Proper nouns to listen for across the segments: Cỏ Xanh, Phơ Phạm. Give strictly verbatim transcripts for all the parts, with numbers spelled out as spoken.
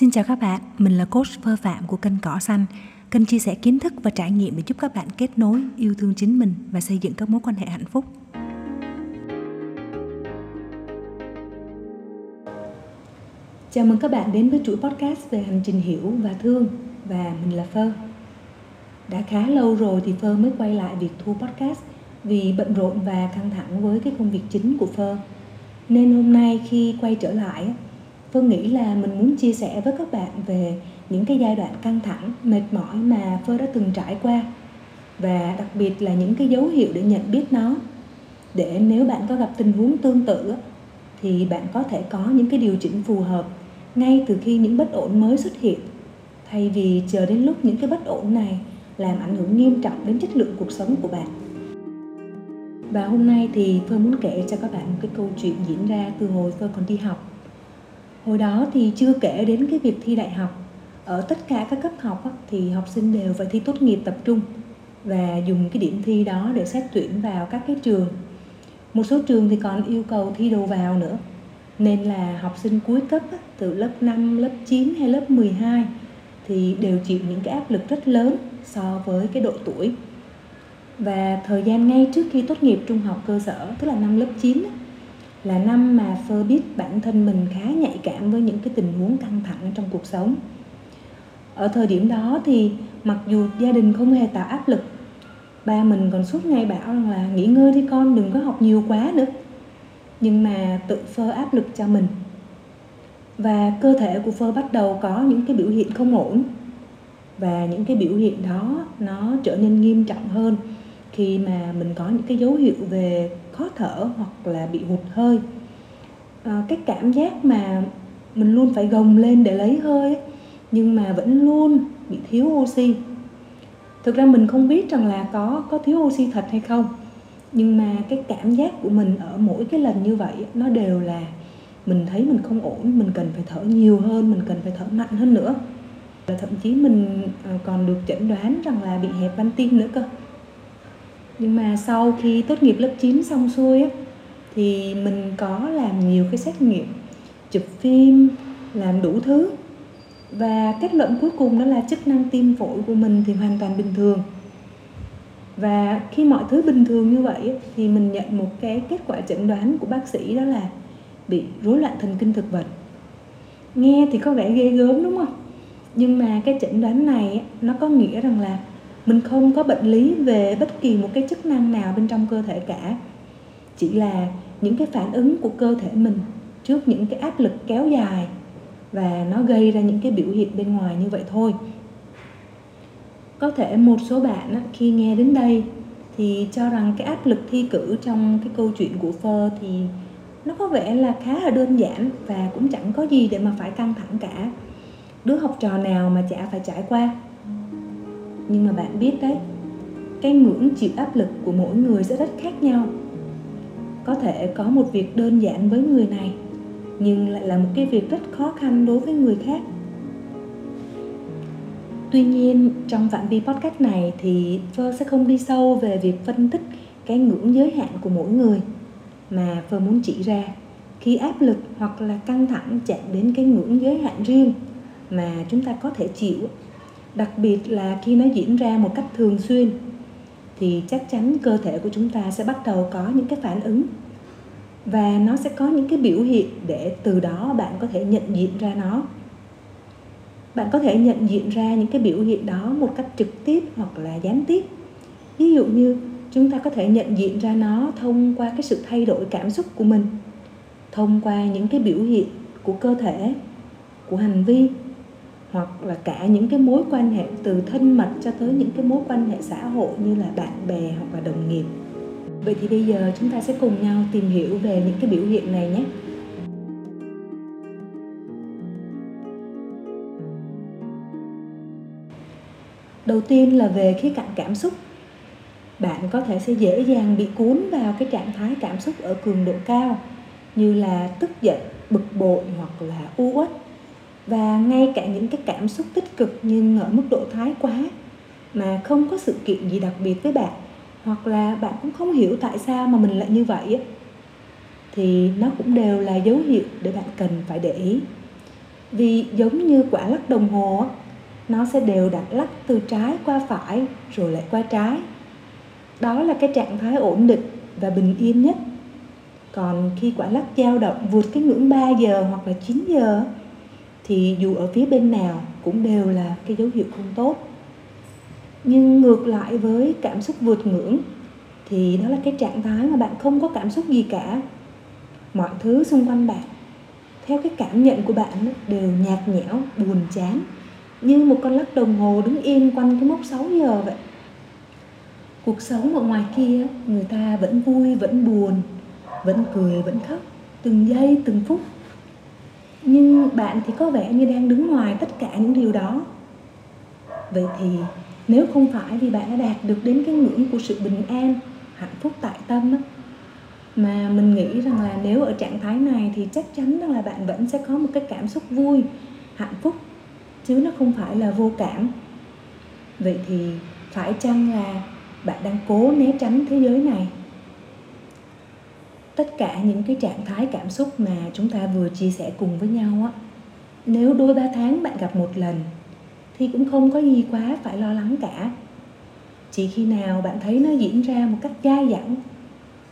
Xin chào các bạn, mình là coach Phơ Phạm của kênh Cỏ Xanh, kênh chia sẻ kiến thức và trải nghiệm để giúp các bạn kết nối, yêu thương chính mình và xây dựng các mối quan hệ hạnh phúc. Chào mừng các bạn đến với chuỗi podcast về hành trình hiểu và thương, và mình là Phơ. Đã khá lâu rồi thì Phơ mới quay lại việc thu podcast vì bận rộn và căng thẳng với cái công việc chính của Phơ. Nên hôm nay khi quay trở lại, Phơ nghĩ là mình muốn chia sẻ với các bạn về những cái giai đoạn căng thẳng, mệt mỏi mà Phơ đã từng trải qua, và đặc biệt là những cái dấu hiệu để nhận biết nó, để nếu bạn có gặp tình huống tương tự thì bạn có thể có những cái điều chỉnh phù hợp ngay từ khi những bất ổn mới xuất hiện, thay vì chờ đến lúc những cái bất ổn này làm ảnh hưởng nghiêm trọng đến chất lượng cuộc sống của bạn. Và hôm nay thì Phơ muốn kể cho các bạn một cái câu chuyện diễn ra từ hồi Phơ còn đi học. Hồi đó thì chưa kể đến cái việc thi đại học. Ở tất cả các cấp học thì học sinh đều phải thi tốt nghiệp tập trung và dùng cái điểm thi đó để xét tuyển vào các cái trường. Một số trường thì còn yêu cầu thi đầu vào nữa. Nên là học sinh cuối cấp từ lớp năm, lớp chín hay lớp mười hai thì đều chịu những cái áp lực rất lớn so với cái độ tuổi. Và thời gian ngay trước khi tốt nghiệp trung học cơ sở, tức là năm lớp chín, là năm mà Phơ biết bản thân mình khá nhạy cảm với những cái tình huống căng thẳng trong cuộc sống. Ở thời điểm đó thì mặc dù gia đình không hề tạo áp lực, ba mình còn suốt ngày bảo rằng là nghỉ ngơi đi con, đừng có học nhiều quá nữa, nhưng mà tự Phơ áp lực cho mình. Và cơ thể của Phơ bắt đầu có những cái biểu hiện không ổn, và những cái biểu hiện đó nó trở nên nghiêm trọng hơn khi mà mình có những cái dấu hiệu về khó thở hoặc là bị hụt hơi. À, cái cảm giác mà mình luôn phải gồng lên để lấy hơi nhưng mà vẫn luôn bị thiếu oxy. Thực ra mình không biết rằng là có, có thiếu oxy thật hay không, nhưng mà cái cảm giác của mình ở mỗi cái lần như vậy nó đều là mình thấy mình không ổn, mình cần phải thở nhiều hơn, mình cần phải thở mạnh hơn nữa. Và thậm chí mình còn được chẩn đoán rằng là bị hẹp van tim nữa cơ. Nhưng mà sau khi tốt nghiệp lớp chín xong xuôi á, thì mình có làm nhiều cái xét nghiệm, chụp phim, làm đủ thứ. Và kết luận cuối cùng đó là chức năng tim phổi của mình thì hoàn toàn bình thường. Và khi mọi thứ bình thường như vậy thì mình nhận một cái kết quả chẩn đoán của bác sĩ, đó là bị rối loạn thần kinh thực vật. Nghe thì có vẻ ghê gớm đúng không? Nhưng mà cái chẩn đoán này nó có nghĩa rằng là mình không có bệnh lý về bất kỳ một cái chức năng nào bên trong cơ thể cả. Chỉ là những cái phản ứng của cơ thể mình trước những cái áp lực kéo dài, và nó gây ra những cái biểu hiện bên ngoài như vậy thôi. Có thể một số bạn khi nghe đến đây thì cho rằng cái áp lực thi cử trong cái câu chuyện của Phơ thì nó có vẻ là khá là đơn giản, và cũng chẳng có gì để mà phải căng thẳng cả. Đứa học trò nào mà chả phải trải qua. Nhưng mà bạn biết đấy, cái ngưỡng chịu áp lực của mỗi người sẽ rất khác nhau. Có thể có một việc đơn giản với người này, nhưng lại là một cái việc rất khó khăn đối với người khác. Tuy nhiên, trong phạm vi podcast này thì Phơ sẽ không đi sâu về việc phân tích cái ngưỡng giới hạn của mỗi người, mà Phơ muốn chỉ ra khi áp lực hoặc là căng thẳng chạm đến cái ngưỡng giới hạn riêng mà chúng ta có thể chịu, đặc biệt là khi nó diễn ra một cách thường xuyên, thì chắc chắn cơ thể của chúng ta sẽ bắt đầu có những cái phản ứng, và nó sẽ có những cái biểu hiện để từ đó bạn có thể nhận diện ra nó. Bạn có thể nhận diện ra những cái biểu hiện đó một cách trực tiếp hoặc là gián tiếp. Ví dụ như chúng ta có thể nhận diện ra nó thông qua cái sự thay đổi cảm xúc của mình, thông qua những cái biểu hiện của cơ thể, của hành vi, hoặc là cả những cái mối quan hệ từ thân mật cho tới những cái mối quan hệ xã hội như là bạn bè hoặc là đồng nghiệp. Vậy thì bây giờ chúng ta sẽ cùng nhau tìm hiểu về những cái biểu hiện này nhé. Đầu tiên là về khía cạnh cảm xúc. Bạn có thể sẽ dễ dàng bị cuốn vào cái trạng thái cảm xúc ở cường độ cao, như là tức giận, bực bội hoặc là u uất. Và ngay cả những cái cảm xúc tích cực nhưng ở mức độ thái quá, mà không có sự kiện gì đặc biệt với bạn, hoặc là bạn cũng không hiểu tại sao mà mình lại như vậy, thì nó cũng đều là dấu hiệu để bạn cần phải để ý. vì giống như quả lắc đồng hồ, nó sẽ đều đặn lắc từ trái qua phải rồi lại qua trái. Đó là cái trạng thái ổn định và bình yên nhất. Còn khi quả lắc dao động vượt cái ngưỡng ba giờ hoặc là chín giờ thì dù ở phía bên nào cũng đều là cái dấu hiệu không tốt. Nhưng ngược lại với cảm xúc vượt ngưỡng thì đó là cái trạng thái mà bạn không có cảm xúc gì cả. Mọi thứ xung quanh bạn, theo cái cảm nhận của bạn, đều nhạt nhẽo, buồn chán, như một con lắc đồng hồ đứng yên quanh cái mốc sáu giờ vậy. Cuộc sống ở ngoài kia, người ta vẫn vui, vẫn buồn, vẫn cười, vẫn khóc, từng giây, từng phút. Nhưng bạn thì có vẻ như đang đứng ngoài tất cả những điều đó. Vậy thì nếu không phải vì bạn đã đạt được đến cái ngưỡng của sự bình an, hạnh phúc tại tâm á, mà mình nghĩ rằng là nếu ở trạng thái này thì chắc chắn rằng là bạn vẫn sẽ có một cái cảm xúc vui, hạnh phúc, chứ nó không phải là vô cảm. Vậy thì phải chăng là bạn đang cố né tránh thế giới này? Tất cả những cái trạng thái cảm xúc mà chúng ta vừa chia sẻ cùng với nhau á, nếu đôi ba tháng bạn gặp một lần thì cũng không có gì quá phải lo lắng cả. Chỉ khi nào bạn thấy nó diễn ra một cách dai dẳng,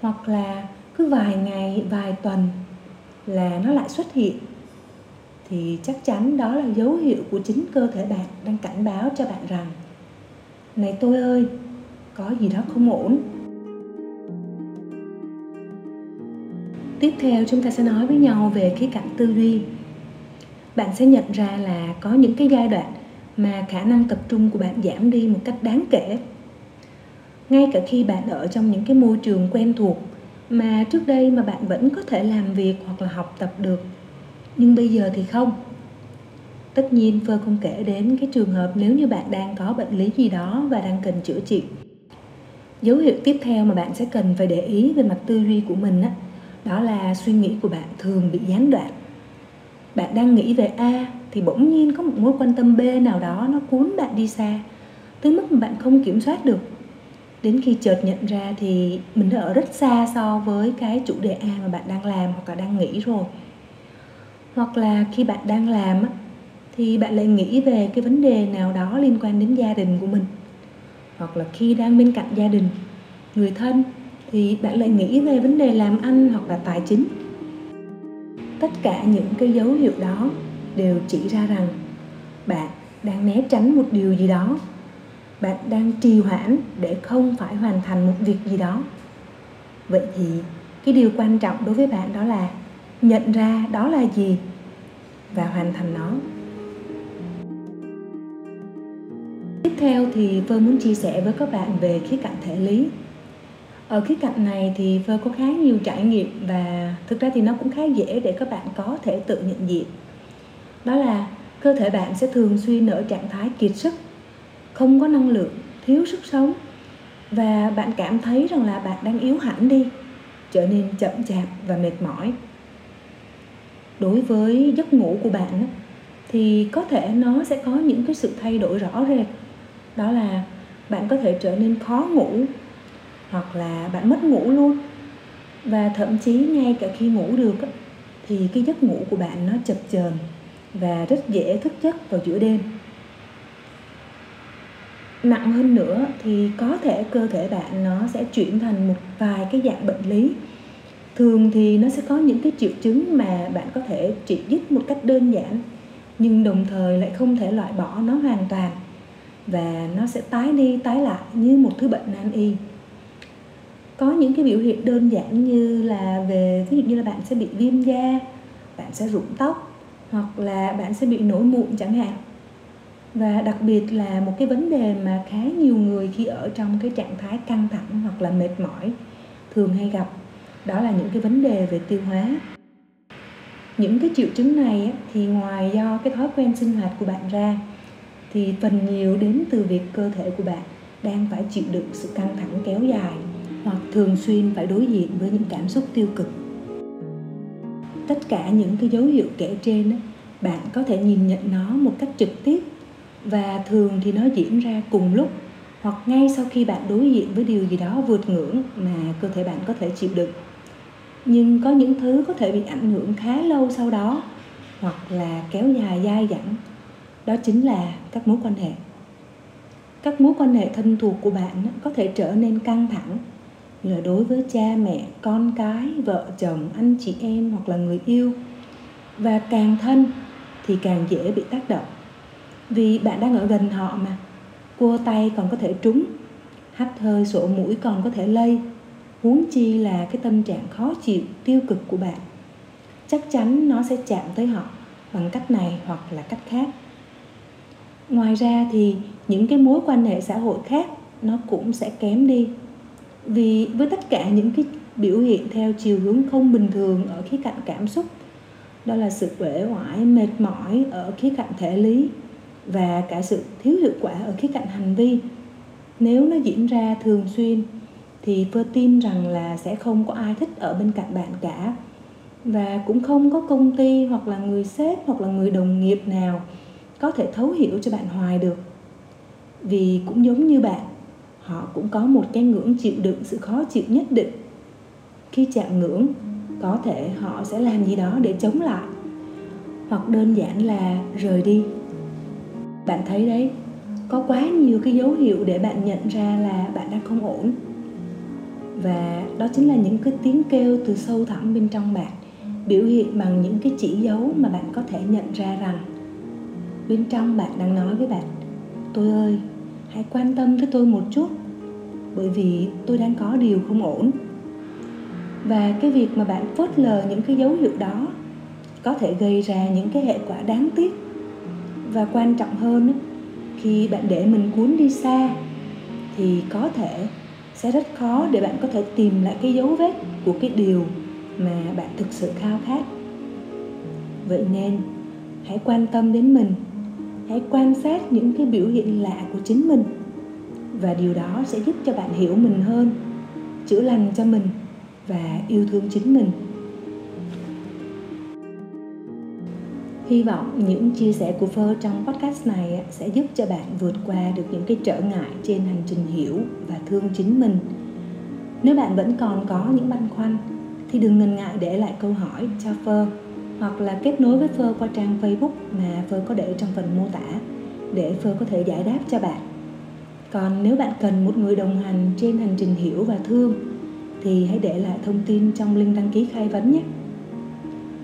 hoặc là cứ vài ngày, vài tuần là nó lại xuất hiện, thì chắc chắn đó là dấu hiệu của chính cơ thể bạn đang cảnh báo cho bạn rằng: này tôi ơi, có gì đó không ổn. Tiếp theo chúng ta sẽ nói với nhau về khía cạnh tư duy. Bạn sẽ nhận ra là có những cái giai đoạn mà khả năng tập trung của bạn giảm đi một cách đáng kể. Ngay cả khi bạn ở trong những cái môi trường quen thuộc mà trước đây mà bạn vẫn có thể làm việc hoặc là học tập được, nhưng bây giờ thì không. Tất nhiên Phơ không kể đến cái trường hợp nếu như bạn đang có bệnh lý gì đó và đang cần chữa trị. Dấu hiệu tiếp theo mà bạn sẽ cần phải để ý về mặt tư duy của mình á, đó là suy nghĩ của bạn thường bị gián đoạn. Bạn đang nghĩ về A thì bỗng nhiên có một mối quan tâm B nào đó nó cuốn bạn đi xa tới mức mà bạn không kiểm soát được. Đến khi chợt nhận ra thì mình đã ở rất xa so với cái chủ đề A mà bạn đang làm hoặc là đang nghĩ rồi. Hoặc là khi bạn đang làm thì bạn lại nghĩ về cái vấn đề nào đó liên quan đến gia đình của mình. Hoặc là khi đang bên cạnh gia đình, người thân thì bạn lại nghĩ về vấn đề làm ăn hoặc là tài chính. Tất cả những cái dấu hiệu đó đều chỉ ra rằng bạn đang né tránh một điều gì đó. Bạn đang trì hoãn để không phải hoàn thành một việc gì đó. Vậy thì cái điều quan trọng đối với bạn đó là nhận ra đó là gì và hoàn thành nó. Tiếp theo thì Phơ muốn chia sẻ với các bạn về khía cạnh thể lý. Ở khía cạnh này thì Phơ có khá nhiều trải nghiệm và thực ra thì nó cũng khá dễ để các bạn có thể tự nhận diện. Đó là cơ thể bạn sẽ thường xuyên ở trạng thái kiệt sức, không có năng lượng, thiếu sức sống, và bạn cảm thấy rằng là bạn đang yếu hẳn đi, trở nên chậm chạp và mệt mỏi. Đối với giấc ngủ của bạn thì có thể nó sẽ có những cái sự thay đổi rõ rệt. Đó là bạn có thể trở nên khó ngủ, hoặc là bạn mất ngủ luôn. Và thậm chí ngay cả khi ngủ được thì cái giấc ngủ của bạn nó chập chờn và rất dễ thức giấc vào giữa đêm. Nặng hơn nữa thì có thể cơ thể bạn nó sẽ chuyển thành một vài cái dạng bệnh lý. Thường thì nó sẽ có những cái triệu chứng mà bạn có thể trị dứt một cách đơn giản, nhưng đồng thời lại không thể loại bỏ nó hoàn toàn, và nó sẽ tái đi tái lại như một thứ bệnh nan y. Có những cái biểu hiện đơn giản như là về ví dụ như là bạn sẽ bị viêm da, bạn sẽ rụng tóc, hoặc là bạn sẽ bị nổi mụn chẳng hạn. Và đặc biệt là một cái vấn đề mà khá nhiều người khi ở trong cái trạng thái căng thẳng hoặc là mệt mỏi thường hay gặp, đó là những cái vấn đề về tiêu hóa. Những cái triệu chứng này thì ngoài do cái thói quen sinh hoạt của bạn ra, thì phần nhiều đến từ việc cơ thể của bạn đang phải chịu đựng sự căng thẳng kéo dài, hoặc thường xuyên phải đối diện với những cảm xúc tiêu cực. Tất cả những cái dấu hiệu kể trên bạn có thể nhìn nhận nó một cách trực tiếp, và thường thì nó diễn ra cùng lúc hoặc ngay sau khi bạn đối diện với điều gì đó vượt ngưỡng mà cơ thể bạn có thể chịu đựng. Nhưng có những thứ có thể bị ảnh hưởng khá lâu sau đó, hoặc là kéo dài dai dẳng, đó chính là các mối quan hệ. Các mối quan hệ thân thuộc của bạn có thể trở nên căng thẳng, như là đối với cha mẹ, con cái, vợ chồng, anh chị em hoặc là người yêu. Và càng thân thì càng dễ bị tác động, vì bạn đang ở gần họ mà. Cua tay còn có thể trúng, hắt hơi sổ mũi còn có thể lây, huống chi là cái tâm trạng khó chịu, tiêu cực của bạn. Chắc chắn nó sẽ chạm tới họ bằng cách này hoặc là cách khác. Ngoài ra thì những cái mối quan hệ xã hội khác nó cũng sẽ kém đi. Vì với tất cả những cái biểu hiện theo chiều hướng không bình thường ở khía cạnh cảm xúc, đó là sự uể oải, mệt mỏi ở khía cạnh thể lý và cả sự thiếu hiệu quả ở khía cạnh hành vi, nếu nó diễn ra thường xuyên thì Phơ tin rằng là sẽ không có ai thích ở bên cạnh bạn cả. Và cũng không có công ty hoặc là người sếp hoặc là người đồng nghiệp nào có thể thấu hiểu cho bạn hoài được. Vì cũng giống như bạn, họ cũng có một cái ngưỡng chịu đựng sự khó chịu nhất định. Khi chạm ngưỡng, có thể họ sẽ làm gì đó để chống lại, hoặc đơn giản là rời đi. Bạn thấy đấy, có quá nhiều cái dấu hiệu để bạn nhận ra là bạn đang không ổn. Và đó chính là những cái tiếng kêu từ sâu thẳm bên trong bạn, biểu hiện bằng những cái chỉ dấu mà bạn có thể nhận ra rằng bên trong bạn đang nói với bạn: tôi ơi, hãy quan tâm tới tôi một chút, bởi vì tôi đang có điều không ổn. Và cái việc mà bạn phớt lờ những cái dấu hiệu đó có thể gây ra những cái hệ quả đáng tiếc. Và quan trọng hơn, khi bạn để mình cuốn đi xa thì có thể sẽ rất khó để bạn có thể tìm lại cái dấu vết của cái điều mà bạn thực sự khao khát. Vậy nên hãy quan tâm đến mình, hãy quan sát những cái biểu hiện lạ của chính mình, và điều đó sẽ giúp cho bạn hiểu mình hơn, chữa lành cho mình và yêu thương chính mình. Hy vọng những chia sẻ của Phơ trong podcast này sẽ giúp cho bạn vượt qua được những cái trở ngại trên hành trình hiểu và thương chính mình. Nếu bạn vẫn còn có những băn khoăn thì đừng ngần ngại để lại câu hỏi cho Phơ, hoặc là kết nối với Phơ qua trang Facebook mà Phơ có để trong phần mô tả, để Phơ có thể giải đáp cho bạn. Còn nếu bạn cần một người đồng hành trên hành trình hiểu và thương thì hãy để lại thông tin trong link đăng ký khai vấn nhé.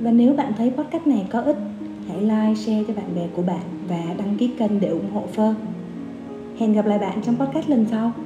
Và nếu bạn thấy podcast này có ích, hãy like, share cho bạn bè của bạn và đăng ký kênh để ủng hộ Phơ. Hẹn gặp lại bạn trong podcast lần sau.